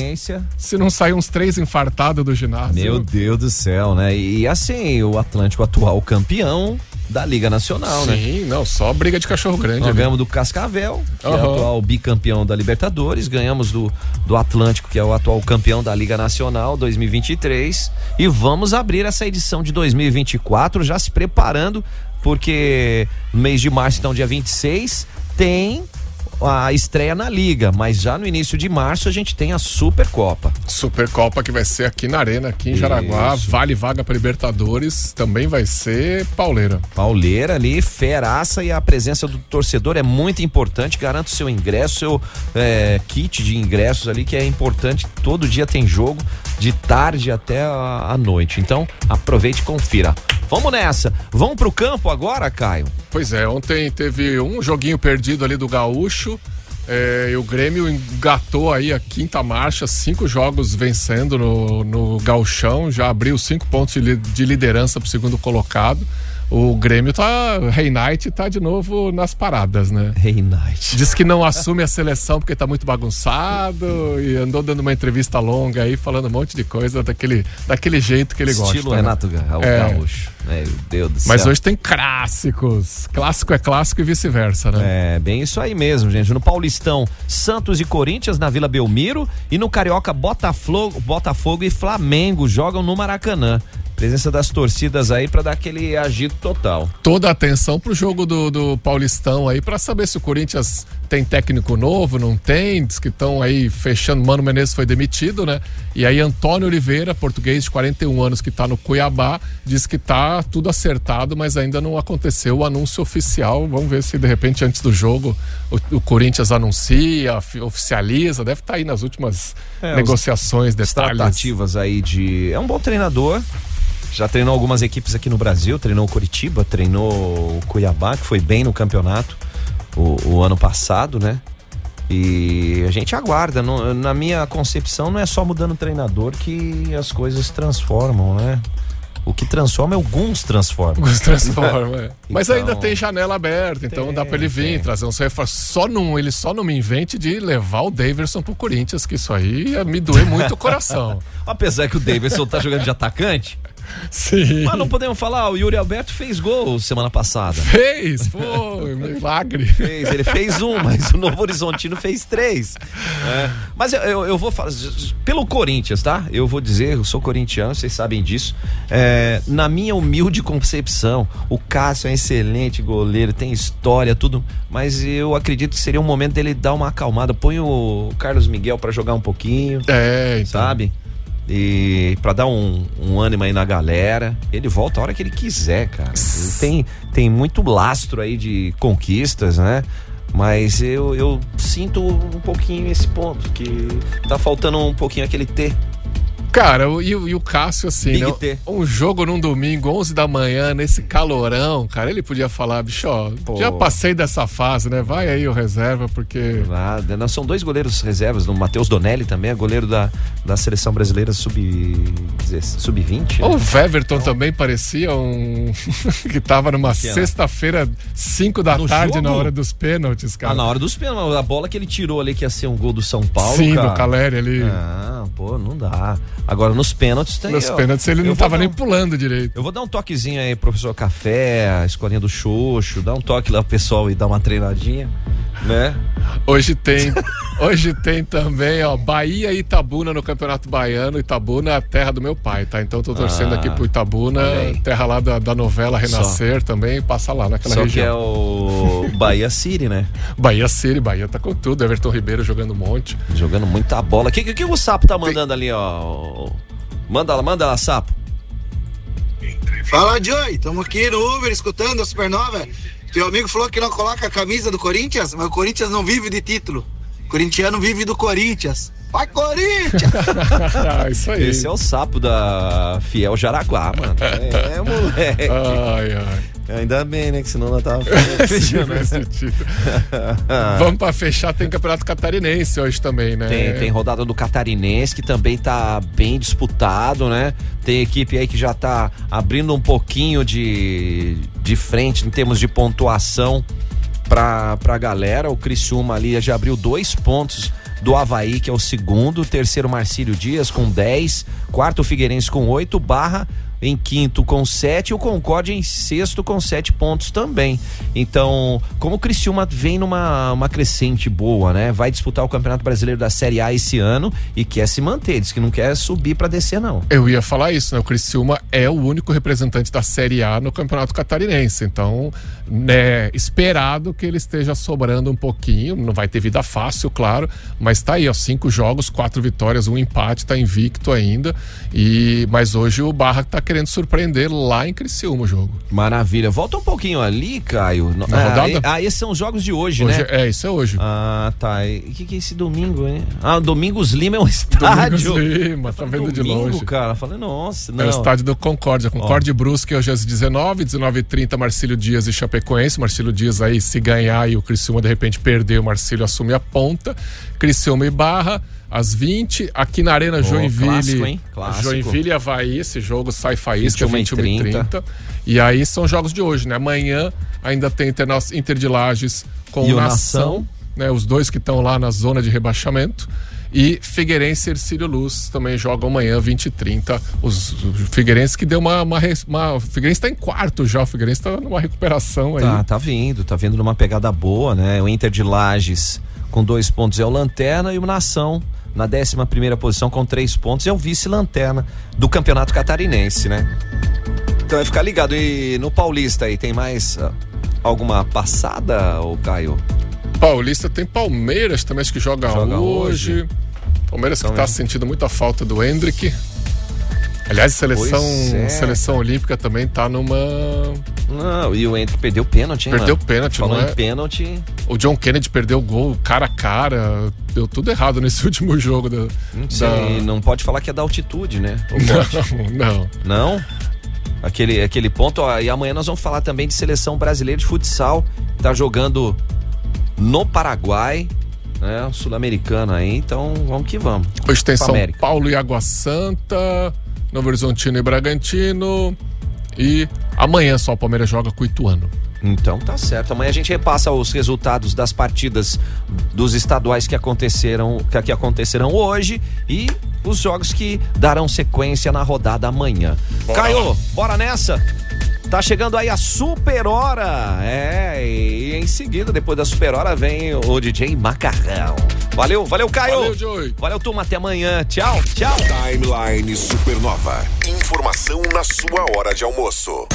se não sai uns três infartados do ginásio. Meu Deus do céu, né? E assim, o Atlântico atual campeão da Liga Nacional, sim, né? Sim, não, só briga de cachorro grande. Nós ganhamos do Cascavel, que uhum. é o atual bicampeão da Libertadores, ganhamos do, do Atlântico, que é o atual campeão da Liga Nacional dois mil e vinte e três, e vamos abrir essa edição de dois mil e vinte e quatro já se preparando, porque no mês de março, então dia vinte e seis, tem a estreia na Liga, mas já no início de março a gente tem a Supercopa. Supercopa que vai ser aqui na Arena, aqui em Jaraguá, isso. Vale vaga para Libertadores, também vai ser pauleira. Pauleira ali, feraça, e a presença do torcedor é muito importante, garanta o seu ingresso, seu é, kit de ingressos ali, que é importante, todo dia tem jogo, de tarde até a, a noite, então aproveite e confira. Vamos nessa, vamos pro campo agora, Caio? Pois é, ontem teve um joguinho perdido ali do Gaúcho, é, e o Grêmio engatou aí a quinta marcha, cinco jogos vencendo no, no Gauchão, já abriu cinco pontos de, de liderança pro segundo colocado. O Grêmio tá, Reinheit tá de novo nas paradas, né? Reinheit. Diz que não assume a seleção porque tá muito bagunçado e andou dando uma entrevista longa aí, falando um monte de coisa daquele, daquele jeito que ele gosta. Estilo Renato Gaúcho. Meu Deus do céu. Mas hoje tem clássicos. Clássico é clássico e vice-versa, né? É, bem isso aí mesmo, gente. No Paulistão, Santos e Corinthians na Vila Belmiro, e no Carioca, Botafogo, Botafogo e Flamengo jogam no Maracanã. Presença das torcidas aí pra dar aquele agito total. Toda a atenção pro jogo do, do Paulistão aí, pra saber se o Corinthians tem técnico novo, não tem. Diz que estão aí fechando. Mano Menezes foi demitido, né? E aí Antônio Oliveira, português de quarenta e um anos, que tá no Cuiabá, diz que tá tudo acertado, mas ainda não aconteceu o anúncio oficial. Vamos ver se de repente antes do jogo o, o Corinthians anuncia, oficializa. Deve estar tá aí nas últimas é, negociações, os, detalhes. Tratativas aí de... É um bom treinador. Já treinou algumas equipes aqui no Brasil, treinou o Coritiba, treinou o Cuiabá, que foi bem no campeonato o, o ano passado, né? E a gente aguarda. Não, na minha concepção, não é só mudando o treinador que as coisas transformam, né? O que transforma é o G U M Z Transforma. O G U M Z Transforma, é. Mas então, ainda tem janela aberta, então tem, dá pra ele vir, tem. trazer uns reforços. Só não, ele só não me invente de levar o Davidson pro Corinthians, que isso aí ia me doer muito o coração. Apesar que o Davidson tá jogando de atacante. Sim. Mas não podemos falar, o Yuri Alberto fez gol semana passada. Fez, foi, milagre. Fez, ele fez um, mas o Novo Horizontino fez três. É. Mas eu, eu, eu vou falar, pelo Corinthians, tá? Eu vou dizer, eu sou corintiano, vocês sabem disso. É, na minha humilde concepção, o Cássio é um excelente goleiro, tem história, tudo, mas eu acredito que seria um momento dele dar uma acalmada. Põe o Carlos Miguel pra jogar um pouquinho, é, então. sabe? E pra dar um, um ânimo aí na galera, ele volta a hora que ele quiser, cara. Ele tem, tem muito lastro aí de conquistas, né? Mas eu, eu sinto um pouquinho esse ponto, que tá faltando um pouquinho aquele T. Cara, e, e o Cássio, assim, né? Um jogo num domingo, onze da manhã, nesse calorão, cara, ele podia falar, bicho, ó, Pô. já passei dessa fase, né? Vai aí o reserva, porque... Nada, não, são dois goleiros reservas, o Matheus Donelli também é goleiro da, da seleção brasileira sub vinte. Né? O Weverton então... também parecia um... que tava numa sexta-feira, cinco da tarde, jogo? Na hora dos pênaltis, cara. Ah, na hora dos pênaltis, a bola que ele tirou ali, que ia ser um gol do São Paulo, Sim, cara. do Caleri ali. Ah, pô, não dá. Agora nos pênaltis tem. Nos eu, pênaltis ele não tava um, nem pulando direito. Eu vou dar um toquezinho aí, professor Café, a escolinha do Xoxo, dá um toque lá pro pessoal e dá uma treinadinha, né? Hoje tem, hoje tem também, ó, Bahia e Itabuna no Campeonato Baiano. Itabuna é a terra do meu pai, tá? Então tô torcendo ah, aqui pro Itabuna, bem. terra lá da, da novela Renascer Só. também, passa lá naquela Só região. Só que é o Bahia City, né? Bahia City, Bahia tá com tudo. Everton Ribeiro jogando um monte. Jogando muita bola. O que, que, que o Sapo tá mandando tem... ali, ó? Manda lá, manda lá, Sapo. Fala, Joey. Estamos aqui no Uber escutando a Supernova. Teu amigo falou que não coloca a camisa do Corinthians, mas o Corinthians não vive de título. O corintiano vive do Corinthians. Vai, Corinthians! Ah, isso aí. Esse é o Sapo da Fiel Jaraguá, mano. É, é moleque. Ai, ai. Ainda bem, né? Que senão ela tava fechando esse título. Vamos pra fechar, tem campeonato catarinense hoje também, né? Tem, tem rodada do catarinense, que também tá bem disputado, né? Tem equipe aí que já tá abrindo um pouquinho de, de frente em termos de pontuação pra, pra galera. O Criciúma ali já abriu dois pontos do Avaí, que é o segundo, terceiro Marcílio Dias com dez, quarto Figueirense com oito, Barra em quinto com sete, o Concórdia em sexto com sete pontos também. Então, como o Criciúma vem numa uma crescente boa, né? Vai disputar o Campeonato Brasileiro da Série A esse ano e quer se manter, diz que não quer subir pra descer, não. Eu ia falar isso, né? O Criciúma é o único representante da Série A no Campeonato Catarinense, então, né, esperado que ele esteja sobrando um pouquinho, não vai ter vida fácil, claro, mas tá aí, ó, cinco jogos, quatro vitórias, um empate, tá invicto ainda, e, mas hoje o Barra tá querendo surpreender lá em Criciúma o jogo. Maravilha. Volta um pouquinho ali, Caio. Na ah, rodada? Ah, esses são os jogos de hoje, hoje né? É, isso é hoje. Ah, tá. E o que, que é esse domingo, hein? Ah, Domingos Lima é um estádio. Domingos Lima, tá vendo domingo, de longe. Cara, falei, nossa, não. É o estádio do Concórdia. Concórdia e Brusque hoje às dezenove, dezenove e trinta, Marcílio Dias e Chapecoense. Marcílio Dias aí, se ganhar e o Criciúma de repente perder, o Marcílio assume a ponta. Criciúma e Barra às vinte, aqui na Arena oh, Joinville. Clássico, hein? Clássico. Joinville e Avaí, esse jogo sai faísca, vinte e uma e trinta. E aí são jogos de hoje, né? Amanhã ainda tem Inter de Lages com o Nação, né? Os dois que estão lá na zona de rebaixamento. E Figueirense e Hercílio Luz também jogam amanhã, vinte e trinta. Os, os Figueirense que deu uma, uma, uma... Figueirense tá em quarto já, o Figueirense tá numa recuperação aí. Tá, tá vindo, tá vindo numa pegada boa, né? O Inter de Lages com dois pontos é o Lanterna e o Nação na décima primeira posição com três pontos é o vice-lanterna do Campeonato Catarinense, né? Então é ficar ligado. E no Paulista aí, tem mais uh, alguma passada, ô Caio? Paulista tem Palmeiras também, acho que joga, joga hoje. hoje. Palmeiras também, que tá sentindo muita falta do Hendrick. Aliás, a seleção, é, seleção olímpica também tá numa... Não, e o Hendrick perdeu o pênalti, hein? Perdeu o pênalti, Falando não é? em pênalti... O John Kennedy perdeu o gol cara a cara, deu tudo errado nesse último jogo da... Sim, da... não pode falar que é da altitude, né? Não, não. Não? Aquele, aquele ponto, ó, e amanhã nós vamos falar também de seleção brasileira de futsal, tá jogando no Paraguai, né? Sul-americana aí, então vamos que vamos. Hoje tem São Paulo e Água Santa... Novo Horizontino e Bragantino. E amanhã só o Palmeiras joga com o Ituano. Então tá certo, amanhã a gente repassa os resultados das partidas dos estaduais que aconteceram, que acontecerão hoje e os jogos que darão sequência na rodada amanhã. Bora. Caio, bora nessa? Tá chegando aí a Super Hora, é, e em seguida, depois da Super Hora, vem o D J Macarrão. Valeu, valeu, Caio. Valeu, Joey. Valeu, turma, até amanhã. Tchau, tchau. Timeline Supernova. Informação na sua hora de almoço.